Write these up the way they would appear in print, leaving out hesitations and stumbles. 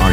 Are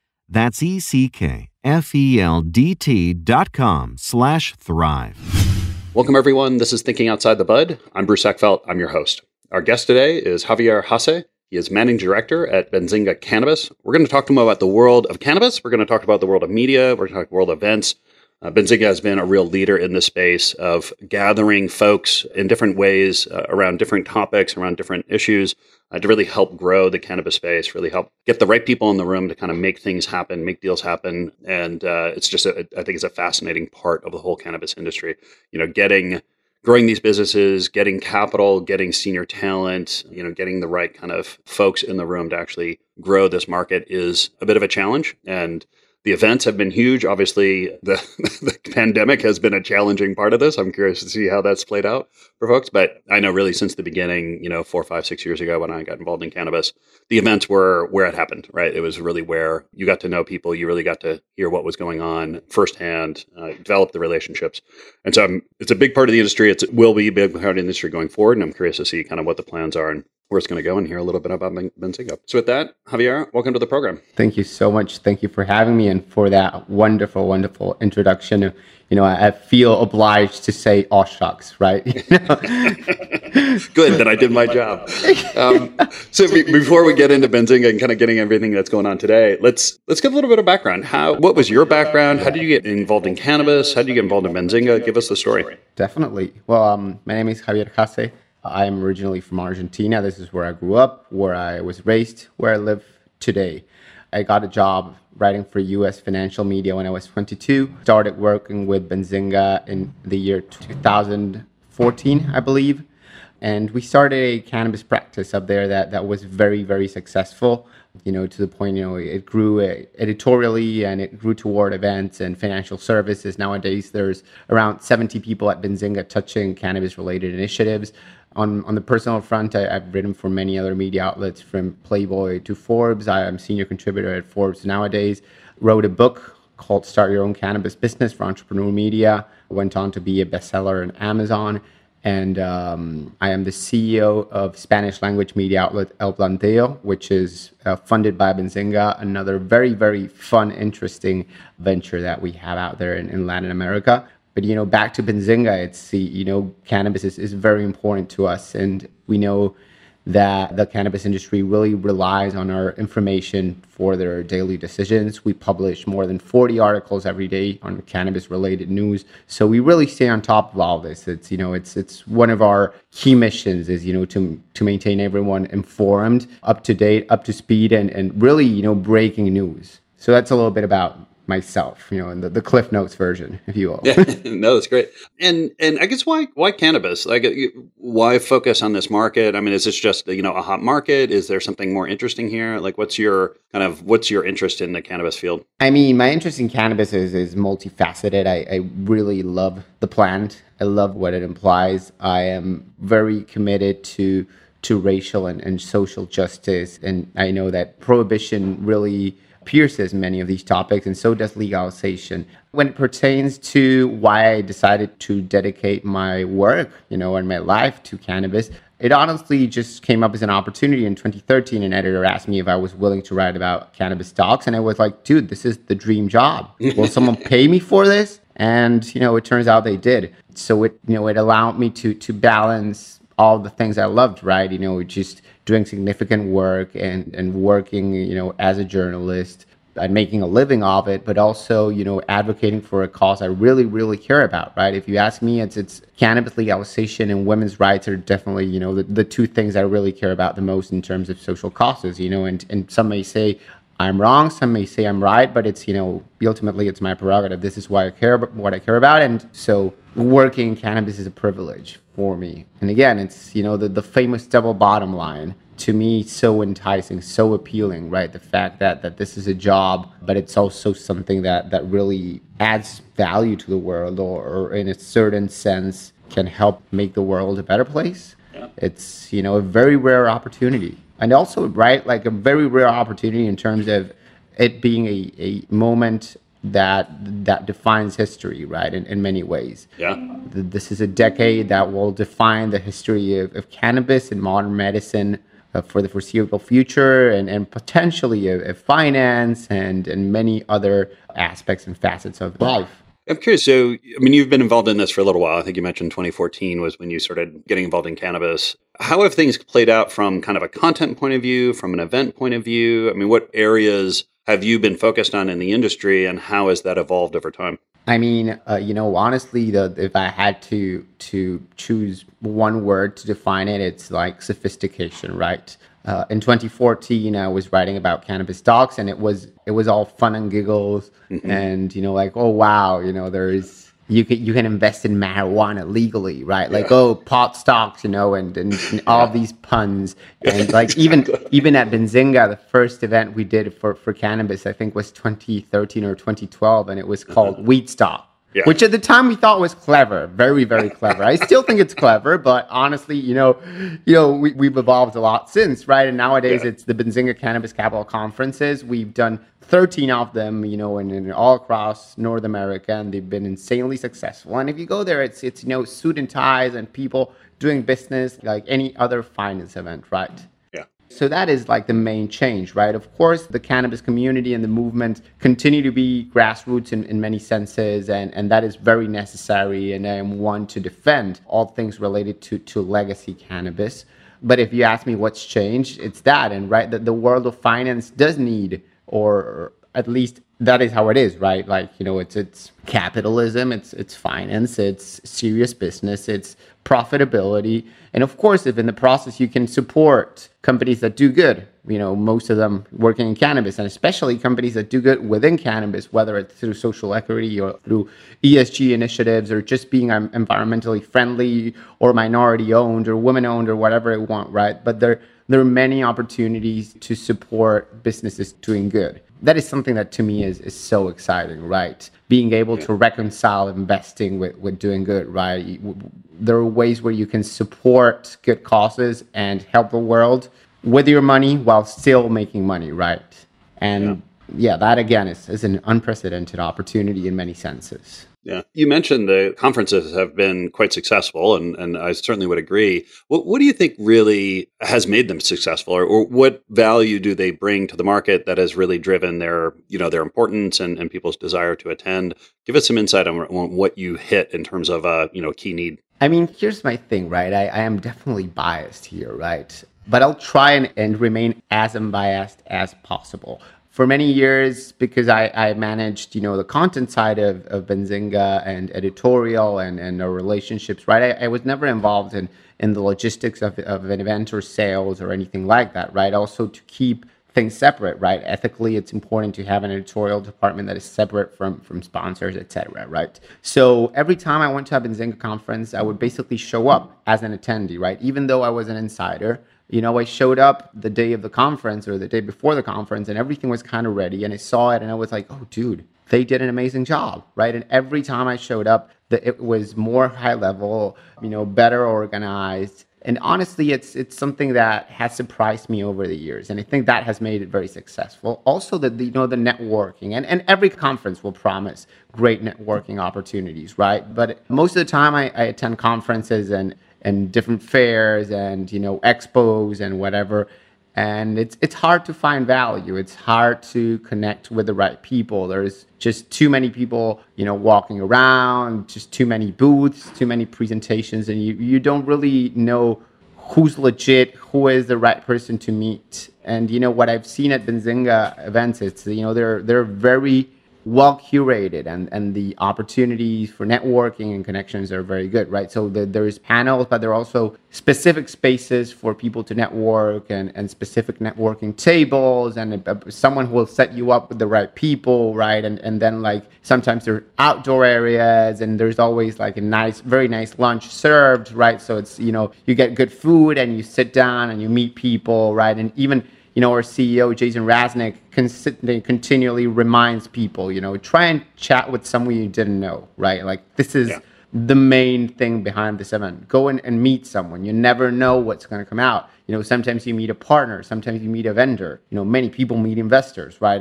That's ECKFELDT.com/thrive. Welcome, everyone. This is Thinking Outside the Bud. I'm Bruce Eckfeldt. I'm your host. Our guest today is Javier Hasse. He is managing director at Benzinga Cannabis. We're going to talk to him about the world of cannabis. We're going to talk about the world of media. We're going to talk about world events. Benzinga has been a real leader in the space of gathering folks in different ways around different topics, around different issues to really help grow the cannabis space, really help get the right people in the room to kind of make things happen, make deals happen. And it's just, I think it's a fascinating part of the whole cannabis industry, you know, growing these businesses, getting capital, getting senior talent, you know, getting the right kind of folks in the room to actually grow this market is a bit of a challenge. And the events have been huge. Obviously, the pandemic has been a challenging part of this. I'm curious to see how that's played out for folks. But I know really since the beginning, you know, 4, 5, 6 years ago when I got involved in cannabis, the events were where it happened, right? It was really where you got to know people. You really got to hear what was going on firsthand, develop the relationships. And so it's a big part of the industry. It will be a big part of the industry going forward. And I'm curious to see kind of what the plans are and where it's going to go, and hear a little bit about Benzinga. So with that, Javier, welcome to the program. Thank you so much. Thank you for having me and for that wonderful, wonderful introduction. You know, I feel obliged to say, "Oh shucks," right? You know? Good that I did my job. So before we get into Benzinga and kind of getting everything that's going on today, let's give a little bit of background. What was your background? How did you get involved in cannabis? How did you get involved in Benzinga? Give us the story. Definitely. Well, my name is Javier Hasse. I am originally from Argentina. This is where I grew up, where I was raised, where I live today. I got a job writing for U.S. financial media when I was 22. Started working with Benzinga in the year 2014, I believe. And we started a cannabis practice up there that was very, very successful, you know, to the point, you know, it grew editorially and it grew toward events and financial services. Nowadays, there's around 70 people at Benzinga touching cannabis-related initiatives. On the personal front, I've written for many other media outlets, from Playboy to Forbes. I am senior contributor at Forbes nowadays. Wrote a book called Start Your Own Cannabis Business for Entrepreneur Media. Went on to be a bestseller on Amazon. And I am the CEO of Spanish language media outlet El Planteo, which is funded by Benzinga, another very, very fun, interesting venture that we have out there in Latin America. But, you know, back to Benzinga, it's, you know, cannabis is very important to us. And we know that the cannabis industry really relies on our information for their daily decisions. We publish more than 40 articles every day on cannabis-related news. So we really stay on top of all this. It's, you know, it's one of our key missions is, you know, to maintain everyone informed, up to date, up to speed, and really, you know, breaking news. So that's a little bit about myself, you know, in the Cliff Notes version, if you will. Yeah, no, that's great. And I guess why cannabis? Like, why focus on this market? I mean, is this just, you know, a hot market? Is there something more interesting here? Like, what's your interest in the cannabis field? I mean, my interest in cannabis is multifaceted. I really love the plant. I love what it implies. I am very committed to racial and social justice. And I know that prohibition really pierces many of these topics, and so does legalization. When it pertains to why I decided to dedicate my work, you know, and my life to cannabis, it honestly just came up as an opportunity in 2013. An editor asked me if I was willing to write about cannabis stocks, and I was like, dude, this is the dream job. Will someone pay me for this? And, you know, it turns out they did. So it, you know, it allowed me to balance all the things I loved, right? You know, just doing significant work and working, you know, as a journalist and making a living off it, but also, you know, advocating for a cause I really, really care about, right? If you ask me, it's cannabis legalization and women's rights are definitely, you know, the two things I really care about the most in terms of social causes, you know, and some may say I'm wrong, some may say I'm right, but it's, you know, ultimately it's my prerogative. This is why I care about what I care about. And so working in cannabis is a privilege for me. And again, it's, you know, the famous double bottom line, to me, so enticing, so appealing, right? The fact that this is a job, but it's also something that really adds value to the world, or in a certain sense can help make the world a better place. Yeah. It's, you know, a very rare opportunity. And also, right, like a very rare opportunity in terms of it being a moment that defines history, right, in many ways. Yeah. This is a decade that will define the history of cannabis and modern medicine for the foreseeable future, and potentially of finance and many other aspects and facets of life. I'm curious. So, I mean, you've been involved in this for a little while. I think you mentioned 2014 was when you started getting involved in cannabis. How have things played out from kind of a content point of view, from an event point of view? I mean, what areas have you been focused on in the industry, and how has that evolved over time? I mean, you know, honestly, if I had to choose one word to define it, it's like sophistication, right? In 2014, I was writing about cannabis stocks, and it was all fun and giggles, and, you know, like, oh wow, you know, there's you can invest in marijuana legally, right? Like, oh, pot stocks, you know, and all these puns, and like even at Benzinga, the first event we did for cannabis, I think, was 2013 or 2012, and it was called Weed Stock. Yeah. Which at the time we thought was clever, very, very clever. I still think it's clever, but honestly, you know, we've evolved a lot since, right? And nowadays it's the Benzinga Cannabis Capital Conferences. We've done 13 of them, you know, and all across North America, and they've been insanely successful. And if you go there, it's you know, suit and ties and people doing business like any other finance event, right? So that is like the main change, right? Of course, the cannabis community and the movement continue to be grassroots in many senses, and that is very necessary, and I am one to defend all things related to legacy cannabis. But if you ask me what's changed, it's that, and right, that the world of finance does need, or at least that is how it is, right? Like, you know, it's capitalism, it's finance, it's serious business, it's profitability. And of course, if in the process you can support companies that do good, you know, most of them working in cannabis, and especially companies that do good within cannabis, whether it's through social equity or through ESG initiatives, or just being environmentally friendly or minority owned or women owned or whatever you want, right? But there are many opportunities to support businesses doing good. That is something that to me is so exciting, right? Being able to reconcile investing with doing good, right? There are ways where you can support good causes and help the world with your money while still making money, right? And yeah, that again is an unprecedented opportunity in many senses. Yeah. You mentioned the conferences have been quite successful, and I certainly would agree. What do you think really has made them successful, or what value do they bring to the market that has really driven their, you know, their importance and people's desire to attend? Give us some insight on what you hit in terms of a key need. I mean, here's my thing, right? I am definitely biased here, right? But I'll try and remain as unbiased as possible. For many years, because I managed, the content side of Benzinga and editorial and our relationships, right? I was never involved in the logistics of an event or sales or anything like that, right? Also to keep things separate, right? Ethically, it's important to have an editorial department that is separate from sponsors, etc., right? So every time I went to a Benzinga conference, I would basically show up as an attendee, right? Even though I was an insider, I showed up the day of the conference or the day before the conference, and everything was kind of ready, and I saw it and I was like, oh, dude, they did an amazing job, right? And every time I showed up, it was more high level, better organized. And honestly, it's something that has surprised me over the years. And I think that has made it very successful. Also, the networking. And every conference will promise great networking opportunities, right? But most of the time, I attend conferences and different fairs and, expos and whatever. And it's hard to find value. It's hard to connect with the right people. There's just too many people, walking around, just too many booths, too many presentations, and you don't really know who's legit, who is the right person to meet. And, what I've seen at Benzinga events, it's, they're very well curated, and the opportunities for networking and connections are very good, right? So there's panels, but there are also specific spaces for people to network and specific networking tables and someone who will set you up with the right people, right? And then sometimes there are outdoor areas, and there's always a very nice lunch served, right? So it's, you get good food and you sit down and you meet people, right? And even our CEO, Jason Raznick, continually reminds people, try and chat with someone you didn't know, right? This is the main thing behind this event. Go in and meet someone. You never know what's going to come out. Sometimes you meet a partner. Sometimes you meet a vendor. Many people meet investors, right?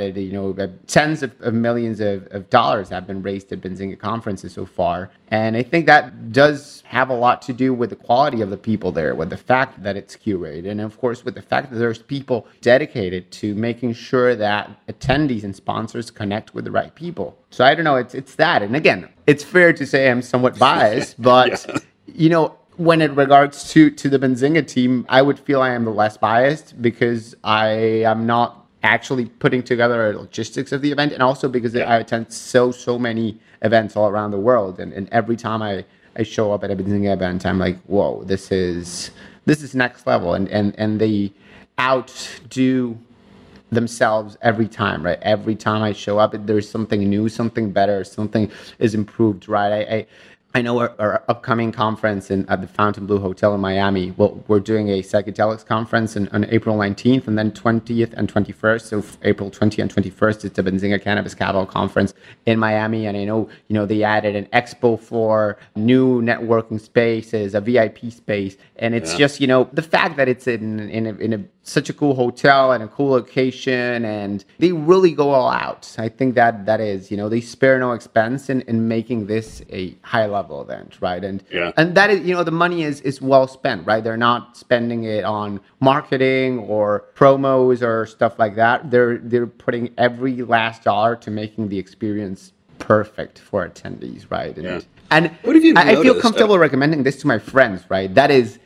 Tens of millions of dollars have been raised at Benzinga conferences so far. And I think that does have a lot to do with the quality of the people there, with the fact that it's curated, and of course, with the fact that there's people dedicated to making sure that attendees and sponsors connect with the right people. So I don't know, it's that. And again, it's fair to say I'm somewhat biased, but, when it regards to the Benzinga team, I would feel I am the less biased because I am not actually putting together logistics of the event, and also because I attend so many events all around the world, and every time I show up at a Benzinga event, I'm like, whoa, this is next level, and they outdo themselves every time, right? Every time I show up, there's something new, something better, something is improved, right? I know our upcoming conference at the Fontainebleau Hotel in Miami, we're doing a psychedelics conference on April 19th, and then 20th and 21st. So April 20th and 21st, it's the Benzinga Cannabis Capital Conference in Miami. And I know, they added an expo for new networking spaces, a VIP space. And it's just, the fact that it's in such a cool hotel and a cool location, and they really go all out. I think that is, they spare no expense in making this a high level event, right? And that is, the money is well spent, right? They're not spending it on marketing or promos or stuff like that. They're putting every last dollar to making the experience perfect for attendees, right? And what have you I feel comfortable recommending this to my friends, right? That is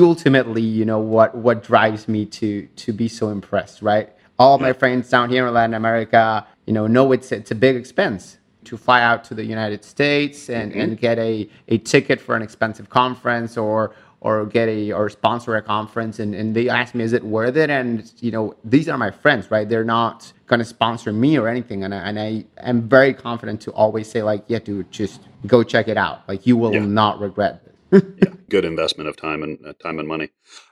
ultimately, what drives me to be so impressed, right? All my friends down here in Latin America, know it's a big expense to fly out to the United States and get a ticket for an expensive conference or sponsor a conference, and they ask me, is it worth it? And these are my friends, right? They're not going to sponsor me or anything, and I am very confident to always say, yeah, dude, just go check it out. You will not regret this. Good investment of time and money.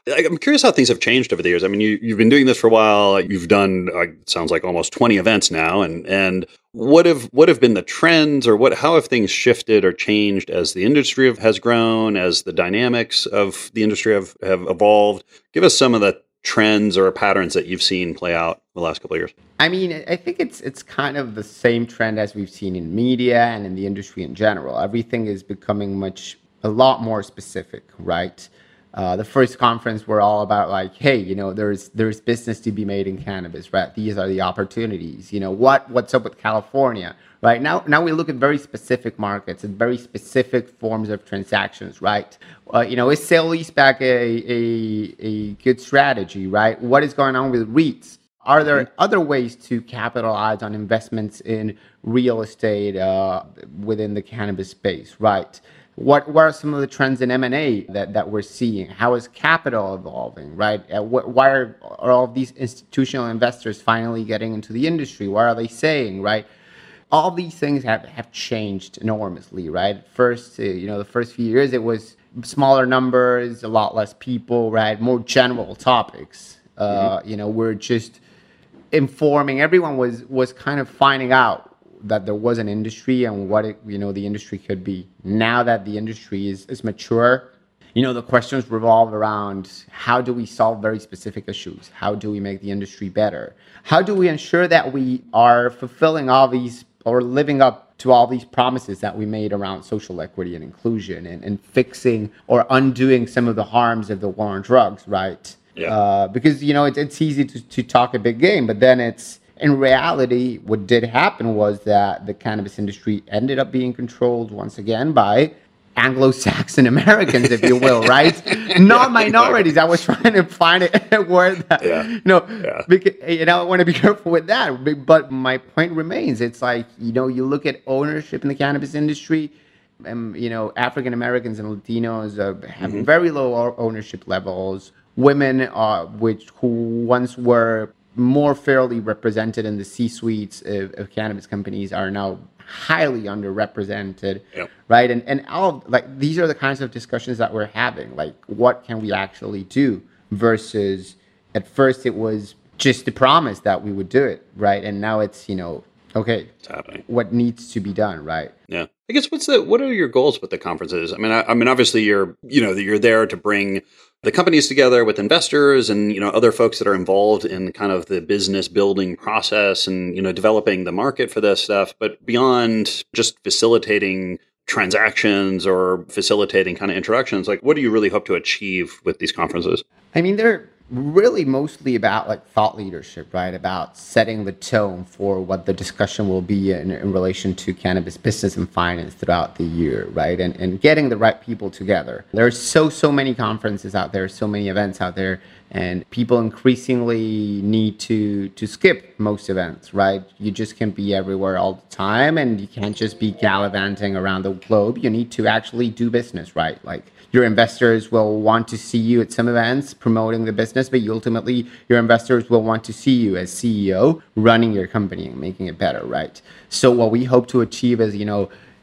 I'm curious how things have changed over the years. I mean, you've been doing this for a while. You've done sounds like almost 20 events now, and what have been the trends, or how have things shifted or changed as the industry has grown, as the dynamics of the industry have evolved? Give us some of the trends or patterns that you've seen play out in the last couple of years? I mean, I think it's kind of the same trend as we've seen in media and in the industry in general. Everything is becoming a lot more specific, right? The first conference were all about hey, there's business to be made in cannabis, right? These are the opportunities. What's up with California, right? Now we look at very specific markets and very specific forms of transactions, right? Is sale leaseback a good strategy, right? What is going on with REITs? Are there other ways to capitalize on investments in real estate within the cannabis space, right? What are some of the trends in M&A that we're seeing? How is capital evolving, right? Why are all of these institutional investors finally getting into the industry? What are they saying, right? All these things have changed enormously, right? First, the first few years, it was smaller numbers, a lot less people, right? More general topics. We're just informing. Everyone was kind of finding out that there was an industry and what the industry could be. Now that the industry is mature, the questions revolve around how do we solve very specific issues? How do we make the industry better? How do we ensure that we are fulfilling all these or living up to all these promises that we made around social equity and inclusion and fixing or undoing some of the harms of the war on drugs, right? Yeah. Because, it's easy to talk a big game, but then in reality, what did happen was that the cannabis industry ended up being controlled once again by Anglo-Saxon Americans, if you will, right? Not minorities. I was trying to find a word that, because, I want to be careful with that. But my point remains. It's you look at ownership in the cannabis industry, and, African Americans and Latinos have very low ownership levels. Women, who once were more fairly represented in the C-suites of cannabis companies, are now highly underrepresented, right? And all these are the kinds of discussions that we're having. What can we actually do? Versus at first it was just the promise that we would do it, right? And now it's okay, it's happening. What needs to be done, right? Yeah. I guess what are your goals with the conferences? I mean, obviously you're you're there to bring the companies together with investors and other folks that are involved in kind of the business building process and developing the market for this stuff. But beyond just facilitating transactions or facilitating kind of introductions, what do you really hope to achieve with these conferences? I mean, they're really mostly about thought leadership, right? About setting the tone for what the discussion will be in relation to cannabis business and finance throughout the year, right? And getting the right people together. There are so many conferences out there, so many events out there, and people increasingly need to skip most events, right? You just can't be everywhere all the time, and you can't just be gallivanting around the globe. You need to actually do business, right? Your investors will want to see you at some events promoting the business, but ultimately your investors will want to see you as CEO running your company and making it better, right? So what we hope to achieve is,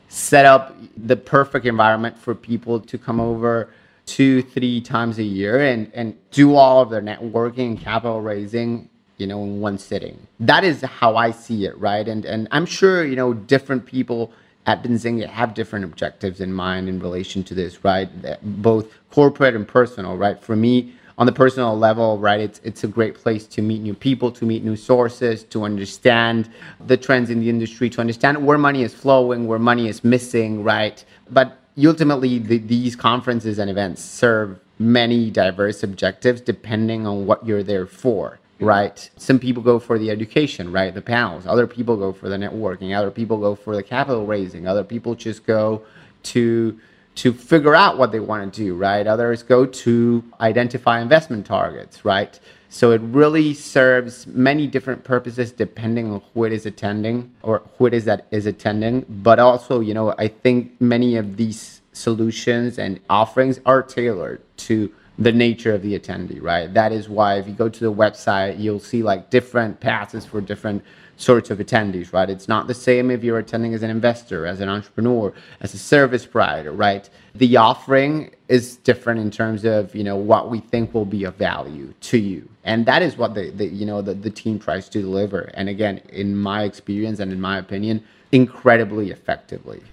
set up the perfect environment for people to come over 2-3 times a year and do all of their networking and capital raising, in one sitting. That is how I see it, right? And I'm sure, different people at Benzinga have different objectives in mind in relation to this, right? Both corporate and personal, right? For me, on the personal level, right, it's a great place to meet new people, to meet new sources, to understand the trends in the industry, to understand where money is flowing, where money is missing, right? But ultimately, these conferences and events serve many diverse objectives depending on what you're there for, right? Some people go for the education, right? The panels. Other people go for the networking. Other people go for the capital raising. Other people just go to figure out what they want to do, right? Others go to identify investment targets, right? So it really serves many different purposes depending on who it is attending or who it is that is attending. But also, I think many of these solutions and offerings are tailored to the nature of the attendee, right? That is why if you go to the website, you'll see different passes for different sorts of attendees, right? It's not the same if you're attending as an investor, as an entrepreneur, as a service provider, right? The offering is different in terms of, what we think will be of value to you. And that is what the team tries to deliver. And again, in my experience and in my opinion, incredibly effectively.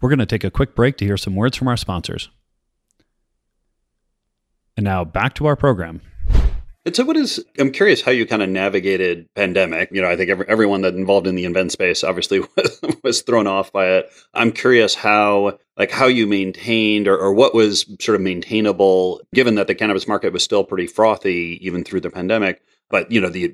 We're going to take a quick break to hear some words from our sponsors. And now back to our program. And so I'm curious how you kind of navigated pandemic. You know, I think everyone that involved in the event space obviously was thrown off by it. I'm curious how you maintained or what was sort of maintainable, given that the cannabis market was still pretty frothy even through the pandemic. But, you know, the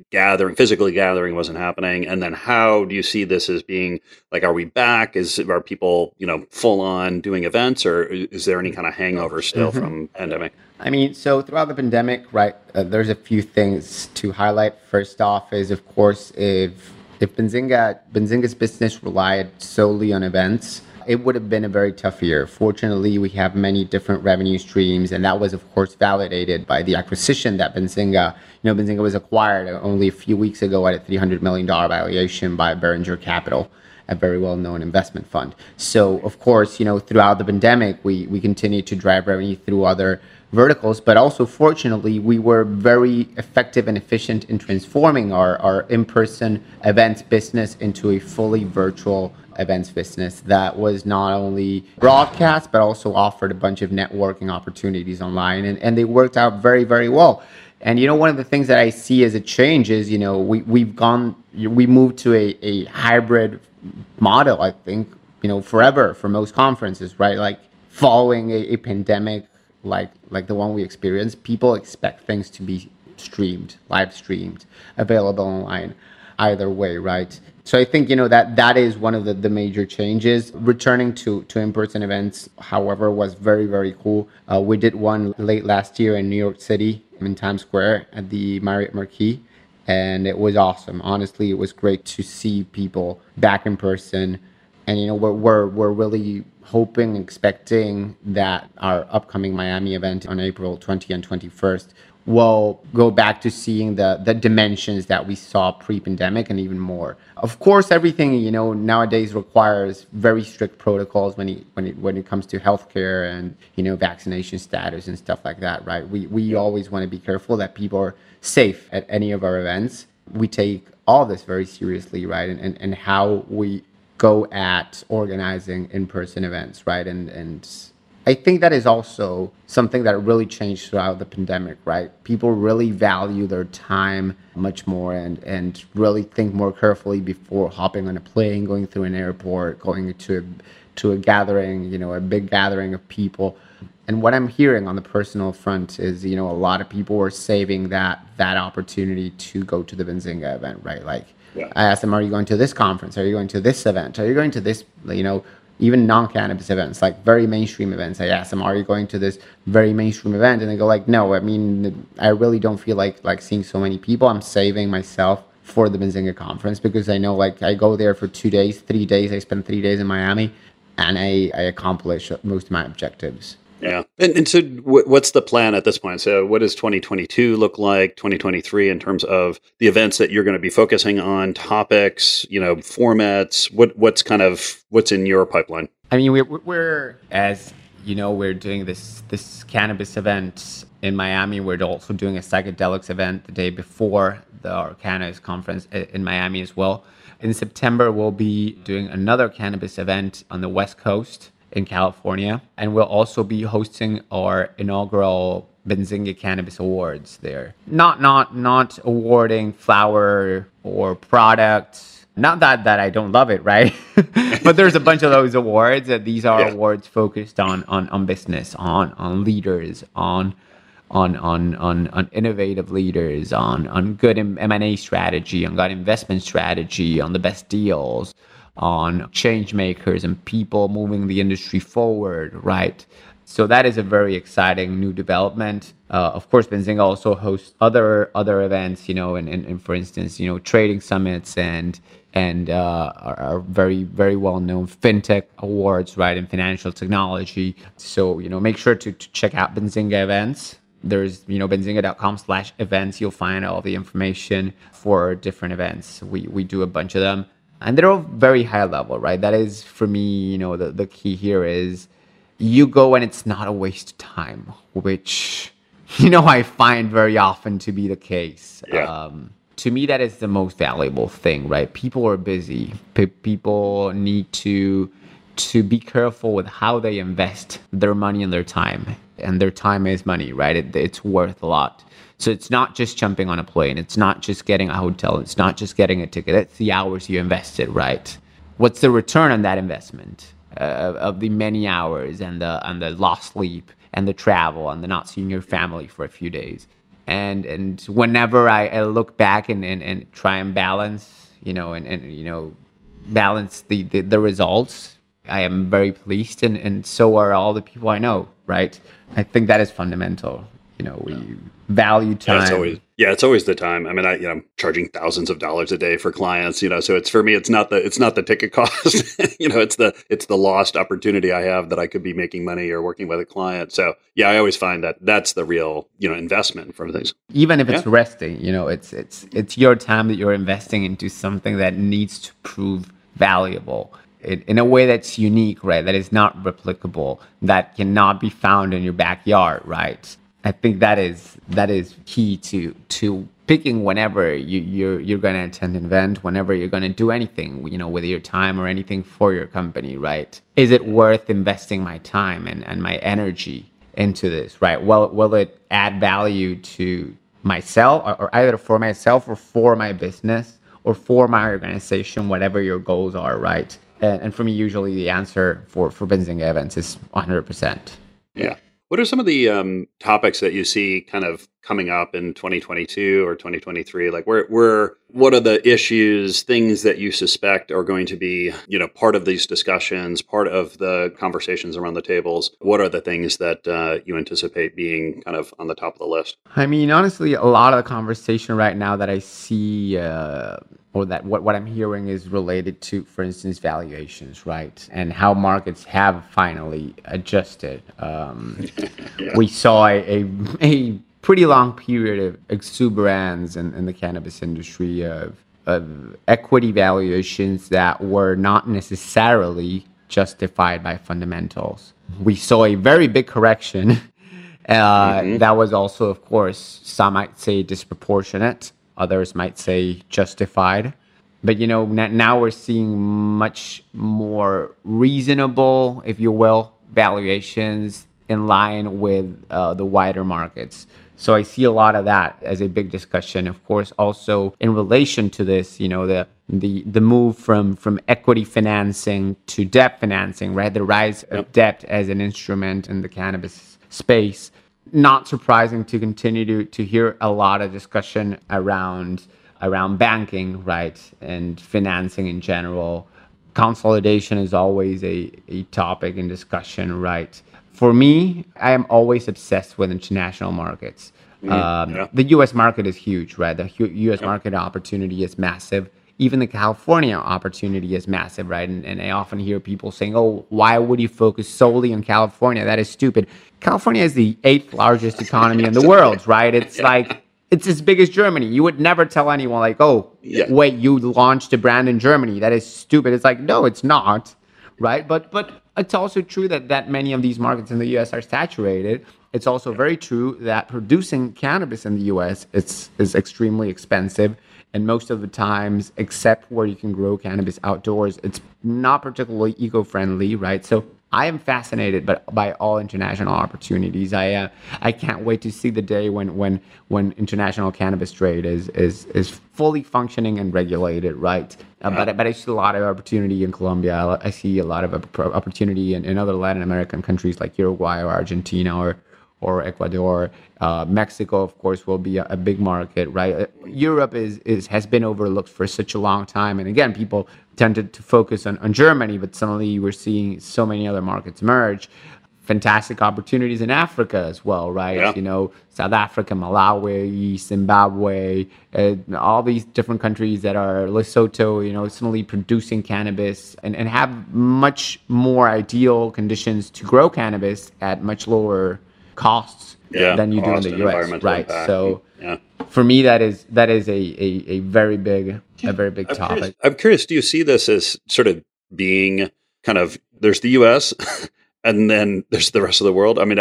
physical gathering wasn't happening. And then how do you see this as being like, are we back? Are people, you know, full on doing events, or is there any kind of hangover still from pandemic? I mean, so throughout the pandemic, right, there's a few things to highlight. First off is, of course, if Benzinga's business relied solely on events, it would have been a very tough year. Fortunately, we have many different revenue streams, and that was, of course, validated by the acquisition that Benzinga was acquired only a few weeks ago at a $300 million valuation by Behringer Capital, a very well-known investment fund. So, of course, you know, throughout the pandemic, we continued to drive revenue through other verticals, but also, fortunately, we were very effective and efficient in transforming our in-person events business into a fully virtual events business that was not only broadcast, but also offered a bunch of networking opportunities online. And they worked out very, very well. And, you know, one of the things that I see as a change is, you know, we moved to a hybrid model, I think, you know, forever for most conferences, right? Like following a pandemic like the one we experienced, people expect things to be live streamed, available online either way, right? So I think, you know, that is one of the major changes. Returning to in-person events, however, was very, very cool. We did one late last year in New York City in Times Square at the Marriott Marquis, and it was awesome. Honestly, it was great to see people back in person. And, you know, we're really hoping, expecting that our upcoming Miami event on April 20 and 21st we'll go back to seeing the dimensions that we saw pre-pandemic and even more. Of course, everything, you know, nowadays requires very strict protocols when it comes to healthcare and, you know, vaccination status and stuff like that, right? We always want to be careful that people are safe at any of our events. We take all this very seriously, right? And how we go at organizing in-person events, right? And I think that is also something that really changed throughout the pandemic, right? People really value their time much more and really think more carefully before hopping on a plane, going through an airport, going to a gathering, you know, a big gathering of people. And what I'm hearing on the personal front is, you know, a lot of people were saving that opportunity to go to the Benzinga event, right? Like, yeah. I asked them, are you going to this conference? Are you going to this event? Are you going to this, you know, even non-cannabis events, like very mainstream events. I asked them, are you going to this very mainstream event? And they go like, no, I mean, I really don't feel like seeing so many people. I'm saving myself for the Benzinga conference because I know, like, I go there for 2 days, 3 days. I spend 3 days in Miami and I accomplish most of my objectives. Yeah. And so what's the plan at this point? So what does 2022 look like, 2023, in terms of the events that you're going to be focusing on, topics, you know, formats? What's in your pipeline? I mean, we're, as you know, we're doing this cannabis event in Miami. We're also doing a psychedelics event the day before our cannabis conference in Miami as well. In September, we'll be doing another cannabis event on the West Coast in California, and we'll also be hosting our inaugural Benzinga Cannabis Awards there. Not awarding flower or products. Not that I don't love it, right? But there's a bunch of those awards. These are awards focused on business, on leaders, on innovative leaders, on good M&A strategy, on good investment strategy, on the best deals, on change makers and people moving the industry forward, right? So that is a very exciting new development. Of course, Benzinga also hosts other events, you know, and for instance, you know, trading summits and our very, very well-known fintech awards, right, and financial technology. So, you know, make sure to check out Benzinga events. There's, you know, benzinga.com/events. You'll find all the information for different events. We do a bunch of them. And they're all very high level, right? That is, for me, you know, the key here is you go and it's not a waste of time, which, you know, I find very often to be the case. Yeah. To me, that is the most valuable thing, right? People are busy. People need to be careful with how they invest their money and their time. And their time is money, right? It's worth a lot. So it's not just jumping on a plane. It's not just getting a hotel. It's not just getting a ticket. It's the hours you invested, right? What's the return on that investment of the many hours and the lost sleep and the travel and the not seeing your family for a few days? And whenever I look back and try and balance, balance the results, I am very pleased, and so are all the people I know, right? I think that is fundamental. We value time. It's always the time. I mean, I'm charging thousands of dollars a day for clients, so it's, for me, it's not the ticket cost, it's the lost opportunity I have that I could be making money or working with a client. So yeah, I always find that that's the real, investment from things. Even if it's resting, it's your time that you're investing into something that needs to prove valuable in a way that's unique, right? That is not replicable, that cannot be found in your backyard, right? I think that is key to picking whenever you're going to attend an event, whenever you're going to do anything, whether your time or anything for your company, right? Is it worth investing my time and my energy into this, right? Well, will it add value to myself, or either for myself or for my business or for my organization, whatever your goals are, right? And for me, usually the answer for Benzinga events is 100%. Yeah. What are some of the topics that you see kind of coming up in 2022 or 2023? Like, what are the issues, things that you suspect are going to be, part of these discussions, part of the conversations around the tables? What are the things that you anticipate being kind of on the top of the list? I mean, honestly, a lot of the conversation right now that I see or that what I'm hearing is related to, for instance, valuations, right? And how markets have finally adjusted. We saw a pretty long period of exuberance in the cannabis industry of equity valuations that were not necessarily justified by fundamentals. We saw a very big correction that was also, of course, some might say disproportionate, others might say justified. But, now we're seeing much more reasonable, if you will, valuations in line with the wider markets. So I see a lot of that as a big discussion. Of course, also in relation to this, the move from equity financing to debt financing, right? The rise of debt as an instrument in the cannabis space. Not surprising to continue to hear a lot of discussion around banking, right? And financing in general. Consolidation is always a topic in discussion, right? For me, I am always obsessed with international markets. The U.S. market is huge, right? The U.S. market opportunity is massive. Even the California opportunity is massive, right? And I often hear people saying, oh, why would you focus solely on California? That is stupid. California is the 8th largest economy in the world, right? It's like, it's as big as Germany. You would never tell anyone like, oh, wait, you launched a brand in Germany. That is stupid. It's like, no, it's not, right? But it's also true that many of these markets in the U.S. are saturated. It's also very true that producing cannabis in the U.S. is extremely expensive. And most of the times, except where you can grow cannabis outdoors, it's not particularly eco-friendly, right? So I am fascinated by all international opportunities. I can't wait to see the day when international cannabis trade is fully functioning and regulated, right? But I see a lot of opportunity in Colombia. I see a lot of opportunity in other Latin American countries like Uruguay or Argentina or Ecuador. Mexico, of course, will be a big market, right? Europe has been overlooked for such a long time. And again, people tended to focus on Germany, but suddenly we're seeing so many other markets emerge. Fantastic opportunities in Africa as well, right? Yeah. South Africa, Malawi, Zimbabwe, all these different countries that are Lesotho, suddenly producing cannabis and have much more ideal conditions to grow cannabis at much lower costs than you do in the U.S., right? Impact. So for me, that is a very big topic. I'm curious, do you see this as sort of being kind of, there's the U.S. and then there's the rest of the world? I mean,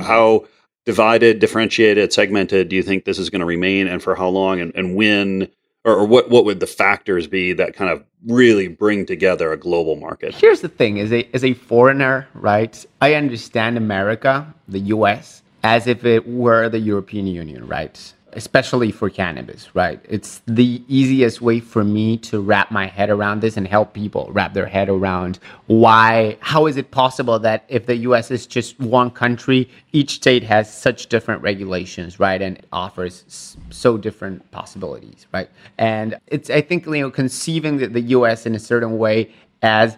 how divided, differentiated, segmented do you think this is going to remain, and for how long, and when? Or what would the factors be that kind of really bring together a global market? Here's the thing, as a foreigner, right? I understand America, the U.S., as if it were the European Union, right? Especially for cannabis, right? It's the easiest way for me to wrap my head around this and help people wrap their head around why, how is it possible that if the US is just one country, each state has such different regulations, right? And it offers so different possibilities, right? And it's, I think, you know, conceiving that the US in a certain way as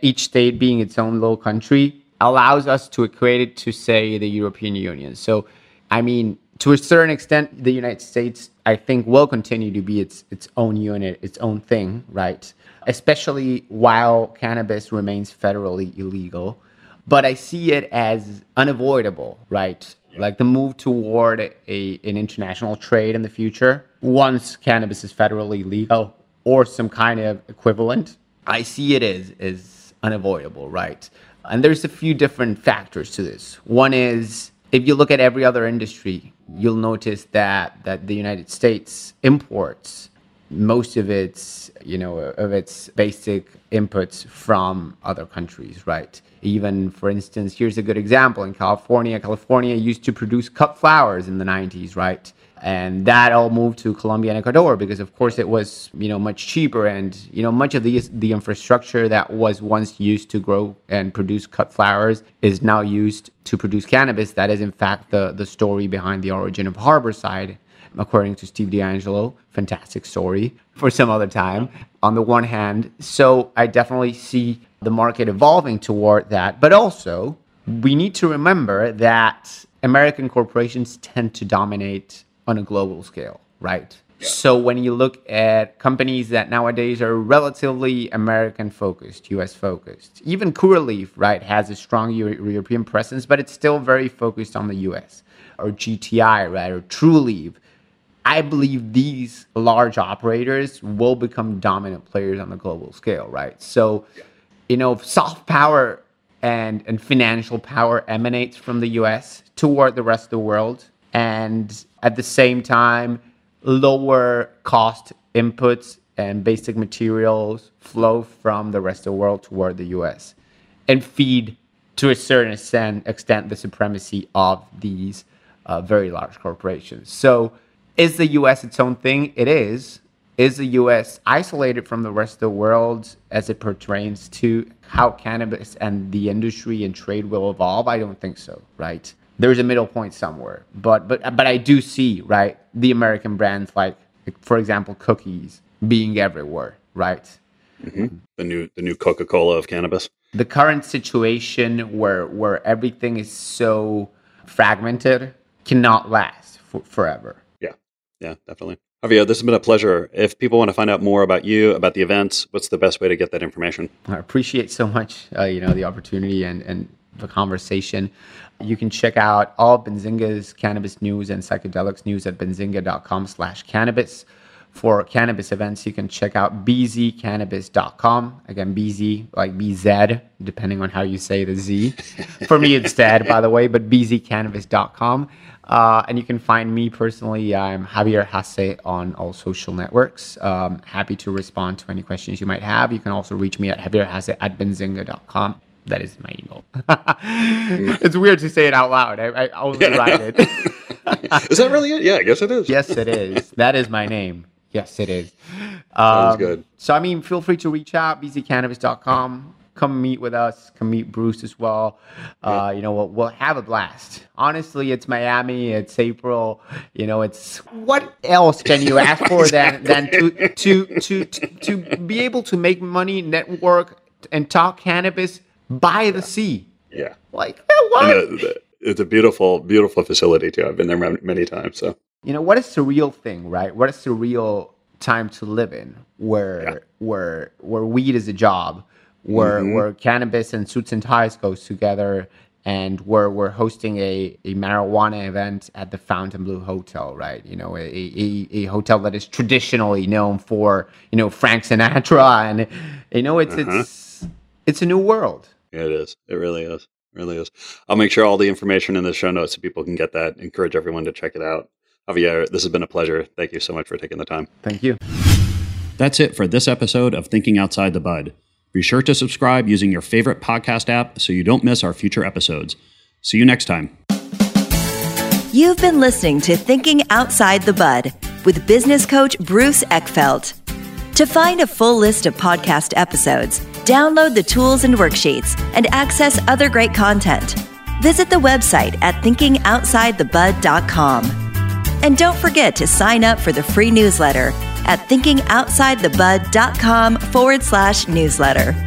each state being its own little country allows us to equate it to, say, the European Union. So, I mean, to a certain extent, the United States, I think, will continue to be its own unit, its own thing, right? Especially while cannabis remains federally illegal. But I see it as unavoidable, right? Like the move toward an international trade in the future, once cannabis is federally legal or some kind of equivalent, I see it as unavoidable, right? And there's a few different factors to this. One is, if you look at every other industry, you'll notice that the United States imports most of its basic inputs from other countries, right? Even, for instance, here's a good example. In California, California used to produce cut flowers in the 90s, right? And that all moved to Colombia and Ecuador because, of course, it was, you know, much cheaper, and, you know, much of the infrastructure that was once used to grow and produce cut flowers is now used to produce cannabis. That is, in fact, the story behind the origin of Harborside, according to Steve D'Angelo. Fantastic story for some other time, on the one hand. So I definitely see the market evolving toward that. But also, we need to remember that American corporations tend to dominate on a global scale, right? Yeah. So when you look at companies that nowadays are relatively American-focused, U.S.-focused, even Curaleaf, right, has a strong European presence, but it's still very focused on the U.S., or GTI, right, or Trulieve. I believe these large operators will become dominant players on the global scale, right? So, you know, soft power and financial power emanates from the U.S. toward the rest of the world, and at the same time, lower cost inputs and basic materials flow from the rest of the world toward the US and feed, to a certain extent, the supremacy of these very large corporations. So is the US its own thing? It is. Is the US isolated from the rest of the world as it pertains to how cannabis and the industry and trade will evolve? I don't think so, right? There's a middle point somewhere, but I do see, right, the American brands like, for example, Cookies being everywhere, right? Mm-hmm. The new Coca-Cola of cannabis. The current situation where everything is so fragmented cannot last forever. Yeah, definitely. Javier, this has been a pleasure. If people want to find out more about you, about the events, what's the best way to get that information? I appreciate so much, the opportunity and the conversation. You can check out all Benzinga's cannabis news and psychedelics news at benzinga.com/cannabis. For cannabis events, you can check out bzcannabis.com. Again, BZ, like BZ, depending on how you say the Z. For me, it's dead, by the way, but bzcannabis.com. And you can find me personally. I'm Javier Hasse on all social networks. Happy to respond to any questions you might have. You can also reach me at javierhasse@benzinga.com. That is my email. It's weird to say it out loud. I only write it. Is that really it? Yeah, I guess it is. Yes, it is. That is my name. Yes, it is. Sounds good. So, I mean, feel free to reach out, bzcannabis.com. Come meet with us. Come meet Bruce as well. We'll have a blast. Honestly, it's Miami. It's April. You know, it's what else can you ask for than to be able to make money, network, and talk cannabis by the sea. Yeah. Like, what? It's a beautiful, beautiful facility, too. I've been there many times. So, you know, what a surreal thing, right? What a surreal time to live in where weed is a job, where cannabis and suits and ties goes together, and where we're hosting a marijuana event at the Fontainebleau Hotel, right? You know, a hotel that is traditionally known for, you know, Frank Sinatra, and, you know, it's a new world. It is. It really is. It really is. I'll make sure all the information in the show notes so people can get that. Encourage everyone to check it out. Javier, this has been a pleasure. Thank you so much for taking the time. Thank you. That's it for this episode of Thinking Outside the Bud. Be sure to subscribe using your favorite podcast app so you don't miss our future episodes. See you next time. You've been listening to Thinking Outside the Bud with business coach Bruce Eckfeldt. To find a full list of podcast episodes, download the tools and worksheets, and access other great content, visit the website at thinkingoutsidethebud.com. And don't forget to sign up for the free newsletter at thinkingoutsidethebud.com/newsletter.